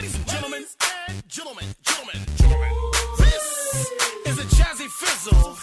Ladies and gentlemen, this is a Jazzy Fizzle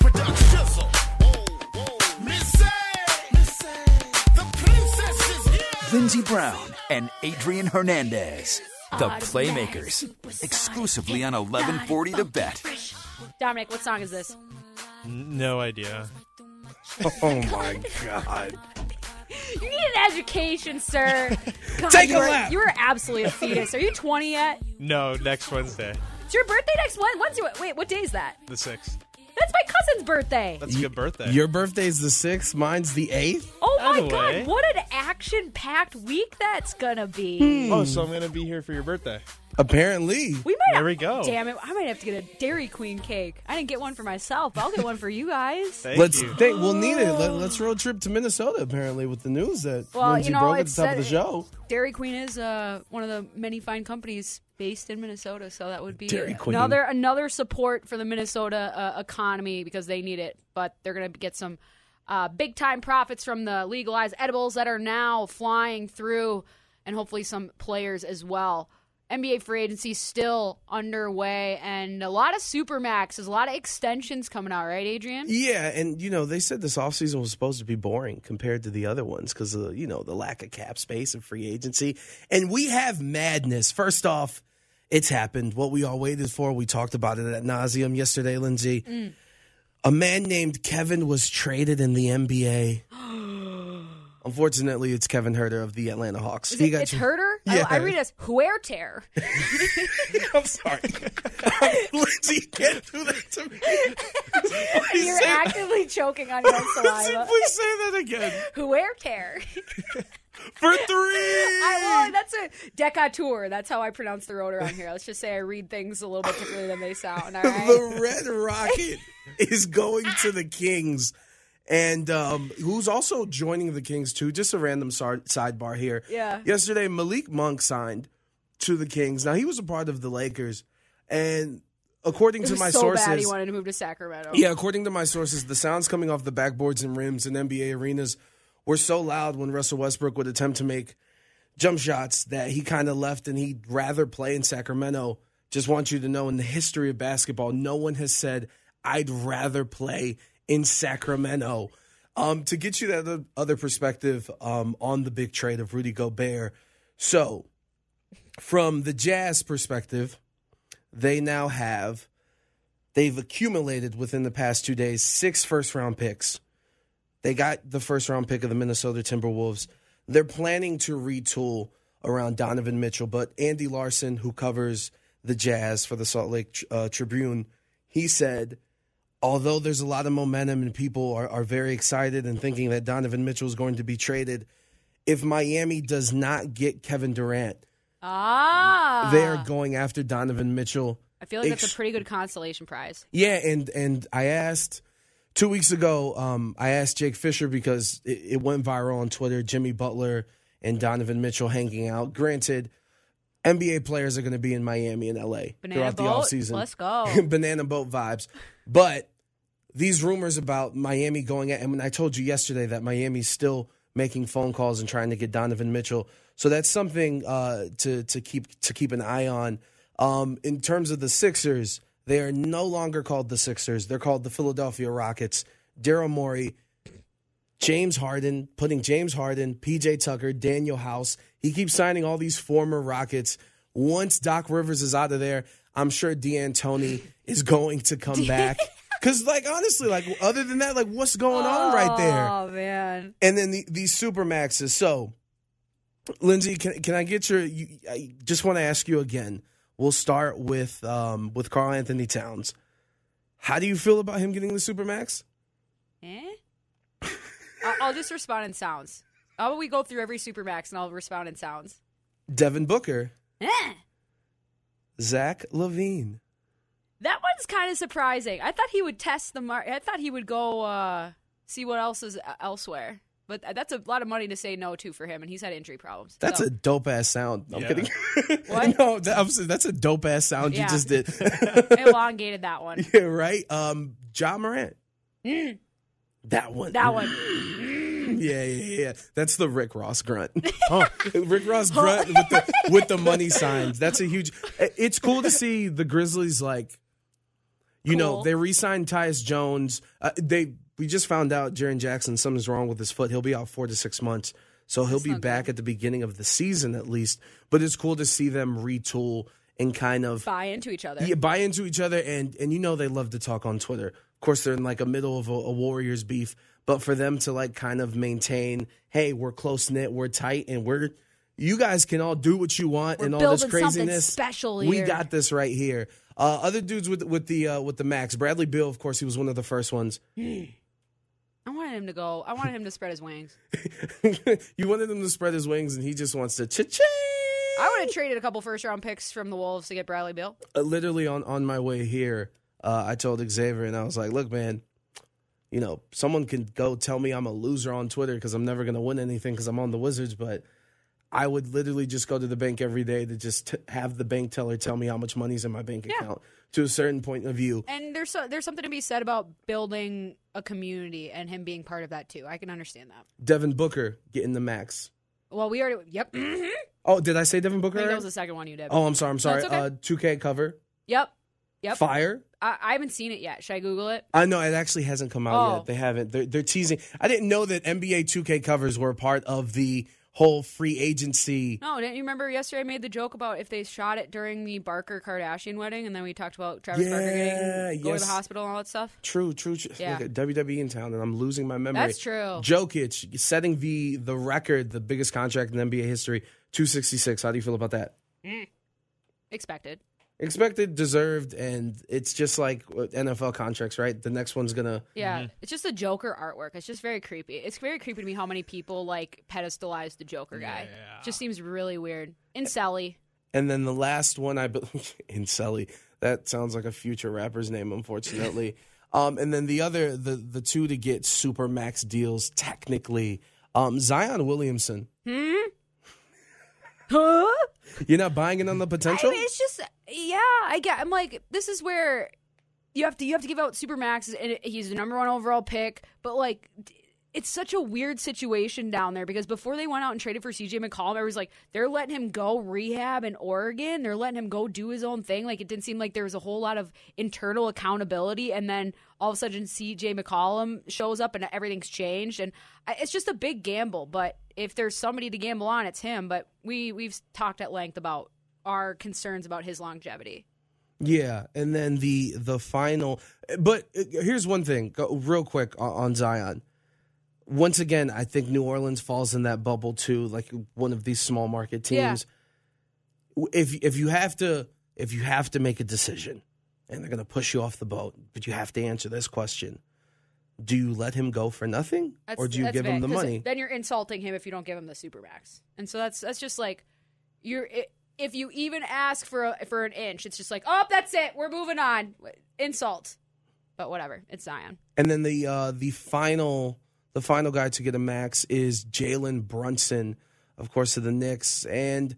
production. Lindsay Brown and Adrian Hernandez. The Playmakers. Exclusively on 1140 The Bet. Dominic, what song is this? No idea. Oh, my God. You need an education, sir. God, take a lap. You were absolutely a fetus. Are you 20 yet? No, next Wednesday. It's your birthday next Wednesday? Wait, what day is that? The 6th. That's my cousin's birthday. That's a good birthday. Your birthday's the 6th. Mine's the 8th. Oh, my God. What an action-packed week that's going to be. Oh, so I'm going to be here for your birthday. Apparently. There we go. Damn it. I might have to get a Dairy Queen cake. I didn't get one for myself, but I'll get one for you guys. Thank you. We'll need it. Let's road trip to Minnesota, apparently, with the news that Lindsay broke at the top of the show. Dairy Queen is one of the many fine companies based in Minnesota, so that would be another support for the Minnesota economy because they need it. But they're going to get some big-time profits from the legalized edibles that are now flying through, and hopefully some players as well. NBA free agency still underway, and a lot of supermaxes, a lot of extensions coming out, right, Adrian? Yeah, and, they said this offseason was supposed to be boring compared to the other ones because of, the lack of cap space and free agency. And we have madness. First off, it's happened. What we all waited for, we talked about it ad nauseum yesterday, Lindsay. Mm. A man named Kevin was traded in the NBA. Unfortunately, it's Kevin Huerter of the Atlanta Hawks. It's Huerter? Yeah. I read it as Huerter. I'm sorry. Lindsay, can't do that to me. You're actively choking on your own saliva. Please say that again. Huerter. For three! That's a decatur. That's how I pronounce the rotor on here. Let's just say I read things a little bit differently than they sound. All right? The Red Rocket is going to the Kings. And who's also joining the Kings, too. Just a random sidebar here. Yeah. Yesterday, Malik Monk signed to the Kings. Now, he was a part of the Lakers. And according to my sources... Bad he wanted to move to Sacramento. Yeah, according to my sources, the sounds coming off the backboards and rims in NBA arenas were so loud when Russell Westbrook would attempt to make jump shots that he kind of left and he'd rather play in Sacramento. Just want you to know, in the history of basketball, no one has said, I'd rather play in Sacramento. To get you that other perspective on the big trade of Rudy Gobert. So, from the Jazz perspective, they've accumulated within the past 2 days 6 first-round picks. They got the first-round pick of the Minnesota Timberwolves. They're planning to retool around Donovan Mitchell, but Andy Larson, who covers the Jazz for the Salt Lake Tribune, he said... Although there's a lot of momentum and people are very excited and thinking that Donovan Mitchell is going to be traded, if Miami does not get Kevin Durant, they're going after Donovan Mitchell. I feel like that's a pretty good consolation prize. Yeah, and I asked 2 weeks ago, Jake Fisher because it went viral on Twitter, Jimmy Butler and Donovan Mitchell hanging out. Granted, NBA players are going to be in Miami and L.A. throughout the offseason. Let's go. Banana boat vibes. But these rumors about Miami going at, and I told you yesterday that Miami's still making phone calls and trying to get Donovan Mitchell. So that's something to keep an eye on. In terms of the Sixers, they are no longer called the Sixers. They're called the Philadelphia Rockets. Daryl Morey James Harden, putting James Harden, P.J. Tucker, Daniel House. He keeps signing all these former Rockets. Once Doc Rivers is out of there, I'm sure D'Antoni is going to come back. Because, like, honestly, like, other than that, like, what's going on right there? Oh, man. And then these Supermaxes. So, Lindsay, can I get your – I just want to ask you again. We'll start with Karl-Anthony Towns. How do you feel about him getting the Supermax? I'll just respond in sounds. How about we go through every Supermax and I'll respond in sounds? Devin Booker. Eh. Zach LaVine. That one's kind of surprising. I thought he would test the market. I thought he would go see what else is elsewhere. But that's a lot of money to say no to for him, and he's had injury problems. That's a dope-ass sound. I'm kidding. What? No, that's a dope-ass sound you just did. Elongated that one. Yeah, right? Ja Morant. That one. That one. Yeah. That's the Rick Ross grunt. Huh. Rick Ross grunt with the money signs. That's a huge – it's cool to see the Grizzlies, like, you know, they re-signed Tyus Jones. We just found out Jaren Jackson, something's wrong with his foot. He'll be out 4 to 6 months. So he'll be back at the beginning of the season at least. But it's cool to see them retool and kind of buy into each other. Yeah, buy into each other. And you know they love to talk on Twitter. Of course, they're in like a middle of a Warriors beef. But for them to like kind of maintain, hey, we're close-knit, we're tight, and we're you guys can all do what you want and all this craziness. Special here. We got this right here. Other dudes with the max. Bradley Beal, of course, he was one of the first ones. I wanted him to go. I wanted him to spread his wings. You wanted him to spread his wings, and he just wants to cha-ching. I would have traded a couple first-round picks from the Wolves to get Bradley Beal. Literally on my way here, I told Xavier, and I was like, look, man, you know, someone can go tell me I'm a loser on Twitter because I'm never going to win anything because I'm on the Wizards, but I would literally just go to the bank every day to just have the bank teller tell me how much money's in my bank account. To a certain point of view. And there's something to be said about building a community and him being part of that, too. I can understand that. Devin Booker getting the max. Well, we already... Yep. Oh, did I say Devin Booker? I think that was the second one you did. Oh, I'm sorry. No, it's okay. 2K cover. Yep. Fire. I haven't seen it yet. Should I Google it? No, it actually hasn't come out yet. They haven't. They're teasing. I didn't know that NBA 2K covers were part of the whole free agency. No, didn't you remember yesterday I made the joke about if they shot it during the Barker-Kardashian wedding, and then we talked about Travis Barker getting going to the hospital and all that stuff? True. Yeah. Look at WWE in town, and I'm losing my memory. That's true. Jokic setting the record, the biggest contract in NBA history, 266. How do you feel about that? Expected, deserved, and it's just like NFL contracts, right? The next one's going to... Yeah, It's just the Joker artwork. It's just very creepy. It's very creepy to me how many people, like, pedestalize the Joker guy. Yeah. It just seems really weird. Incelli. And then the last one, I believe... Incelli. That sounds like a future rapper's name, unfortunately. And then the other, the two to get super max deals, technically. Zion Williamson. Huh? You're not buying in on the potential? I mean, it's just... Yeah, I get. I'm like, this is where you have to give out Supermaxes, and he's the number one overall pick. But like, it's such a weird situation down there because before they went out and traded for C.J. McCollum, everybody's like, they're letting him go rehab in Oregon. They're letting him go do his own thing. Like, it didn't seem like there was a whole lot of internal accountability. And then all of a sudden, C.J. McCollum shows up, and everything's changed. And it's just a big gamble. But if there's somebody to gamble on, it's him. But we've talked at length about our concerns about his longevity. Yeah, and then the final. But here's one thing, real quick on Zion. Once again, I think New Orleans falls in that bubble too, like one of these small market teams. Yeah. If you have to make a decision, and they're going to push you off the boat, but you have to answer this question: do you let him go for nothing, or do you give him the money? Then you're insulting him if you don't give him the Supermax, and so that's just like you're. If you even ask for an inch, it's just like, oh, that's it. We're moving on. Insult, but whatever. It's Zion. And then the final guy to get a max is Jalen Brunson, of course, of the Knicks. And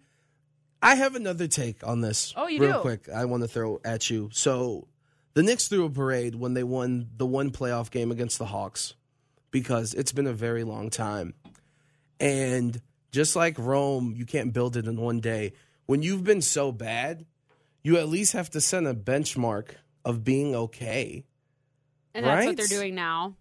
I have another take on this. Oh, you do? Real quick, I want to throw at you. So the Knicks threw a parade when they won the one playoff game against the Hawks because it's been a very long time. And just like Rome, you can't build it in one day. When you've been so bad, you at least have to send a benchmark of being okay. And that's what they're doing now.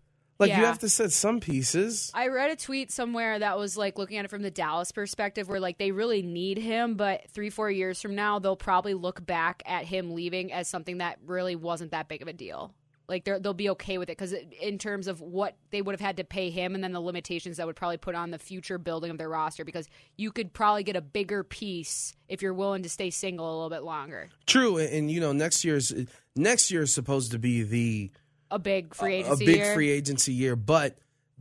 You have to set some pieces. I read a tweet somewhere that was like looking at it from the Dallas perspective where like they really need him, but 3-4 years from now they'll probably look back at him leaving as something that really wasn't that big of a deal. Like they'll be okay with it because in terms of what they would have had to pay him and then the limitations that would probably put on the future building of their roster, because you could probably get a bigger piece if you're willing to stay single a little bit longer. True. And you know, next year's supposed to be a big free agency year, but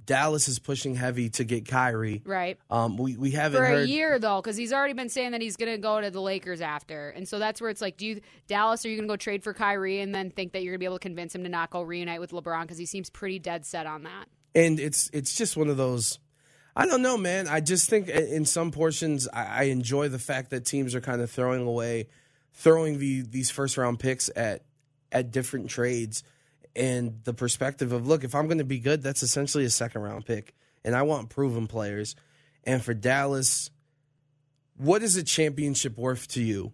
Dallas is pushing heavy to get Kyrie. Right. We haven't for heard... a year though, because he's already been saying that he's going to go to the Lakers after, and so that's where it's like, Dallas, are you going to go trade for Kyrie and then think that you're going to be able to convince him to not go reunite with LeBron, because he seems pretty dead set on that? And it's just one of those. I don't know, man. I just think in some portions, I enjoy the fact that teams are kind of throwing these first round picks at different trades. And the perspective of, look, if I'm going to be good, that's essentially a second-round pick. And I want proven players. And for Dallas, what is a championship worth to you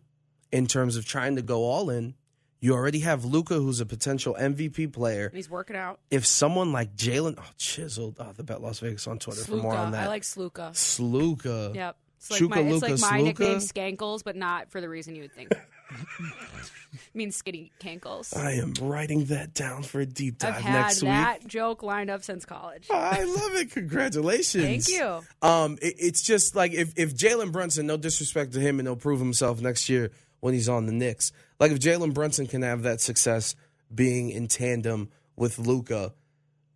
in terms of trying to go all in? You already have Luka, who's a potential MVP player. He's working out. If someone like Jalen... Oh, chiseled. Oh, the Bet Las Vegas on Twitter for more on that. I like Sluka. Sluka. Yep. It's like my nickname, Skankles, but not for the reason you would think. Means skinny cankles. I am writing that down for a deep dive next week. I've had that joke lined up since college. I love it. Congratulations. Thank you. It's just like if Jalen Brunson, no disrespect to him, and he'll prove himself next year when he's on the Knicks. Like if Jalen Brunson can have that success being in tandem with Luka,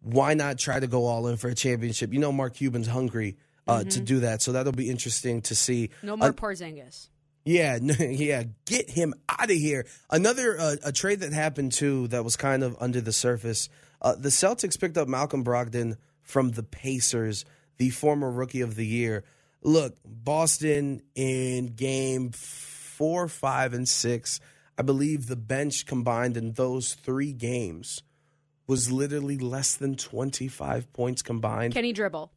why not try to go all in for a championship? You know, Mark Cuban's hungry to do that, so that'll be interesting to see. No more Porzingis. Yeah, get him out of here. Another a trade that happened, too, that was kind of under the surface. The Celtics picked up Malcolm Brogdon from the Pacers, the former Rookie of the Year. Look, Boston in game 4, 5, and 6, I believe the bench combined in those 3 games was literally less than 25 points combined. Can he dribble?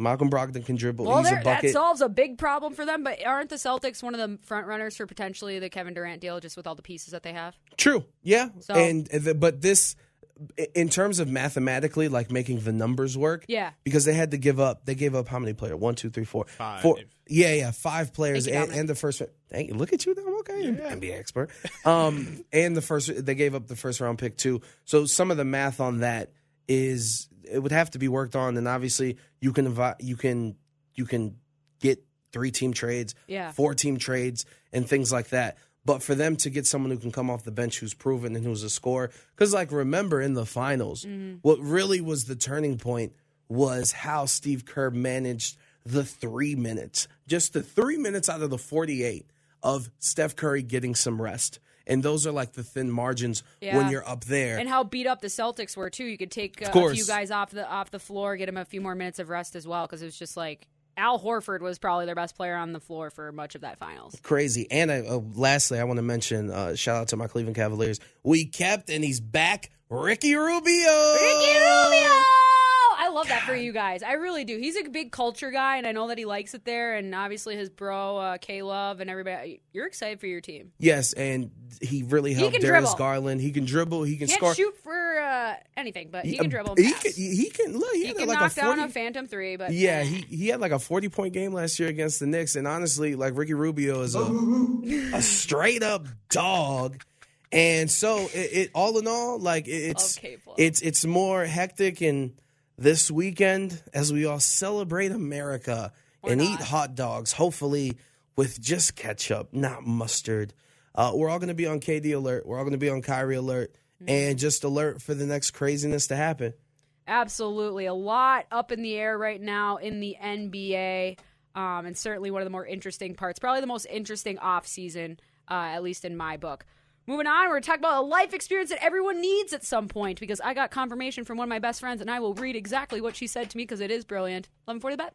Malcolm Brogdon can dribble. Well, he's a bucket. That solves a big problem for them, but aren't the Celtics one of the front runners for potentially the Kevin Durant deal, just with all the pieces that they have? True, yeah. So. But this, in terms of mathematically, like making the numbers work, yeah, because they had to give up. They gave up how many players? 1, 2, 3, 4, 5. 4. Yeah, 5 players and the first. Thank you. Look at you, though. Okay, yeah. NBA expert. And the first, they gave up the first round pick too. So some of the math on that is. It would have to be worked on, and obviously you can get 3-team trades, 4-team trades, and things like that. But for them to get someone who can come off the bench, who's proven and who's a scorer, because like remember in the finals, what really was the turning point was how Steve Kerr managed the 3 minutes, just the 3 minutes out of the 48 of Steph Curry getting some rest. And those are like the thin margins when you're up there. And how beat up the Celtics were, too. You could take a few guys off the floor, get them a few more minutes of rest as well, because it was just like Al Horford was probably their best player on the floor for much of that finals. Crazy. And lastly, I want to mention, shout-out to my Cleveland Cavaliers. We kept, and he's back, Ricky Rubio! I love that for you guys. I really do. He's a big culture guy, and I know that he likes it there. And obviously his bro, K-Love, and everybody. You're excited for your team. Yes, and he really helped Darius Garland. He can dribble. He can score. He can't shoot for anything, but he can dribble and pass. He can knock down a phantom three. But yeah, he had like a 40-point game last year against the Knicks. And honestly, like Ricky Rubio is a straight-up dog. And so it all in all, like it's more hectic and – this weekend, as we all celebrate America eat hot dogs, hopefully with just ketchup, not mustard, we're all going to be on KD alert. We're all going to be on Kyrie alert, and just alert for the next craziness to happen. Absolutely. A lot up in the air right now in the NBA, and certainly one of the more interesting parts, probably the most interesting offseason, at least in my book. Moving on, we're talking about a life experience that everyone needs at some point, because I got confirmation from one of my best friends, and I will read exactly what she said to me because it is brilliant. 1140 The Bet.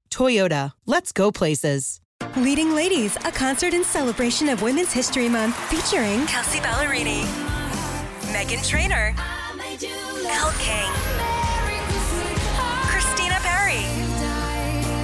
Toyota. Let's go places. Leading Ladies, a concert in celebration of Women's History Month featuring Kelsea Ballerini, Meghan Trainor, Elle King, Christina Perri,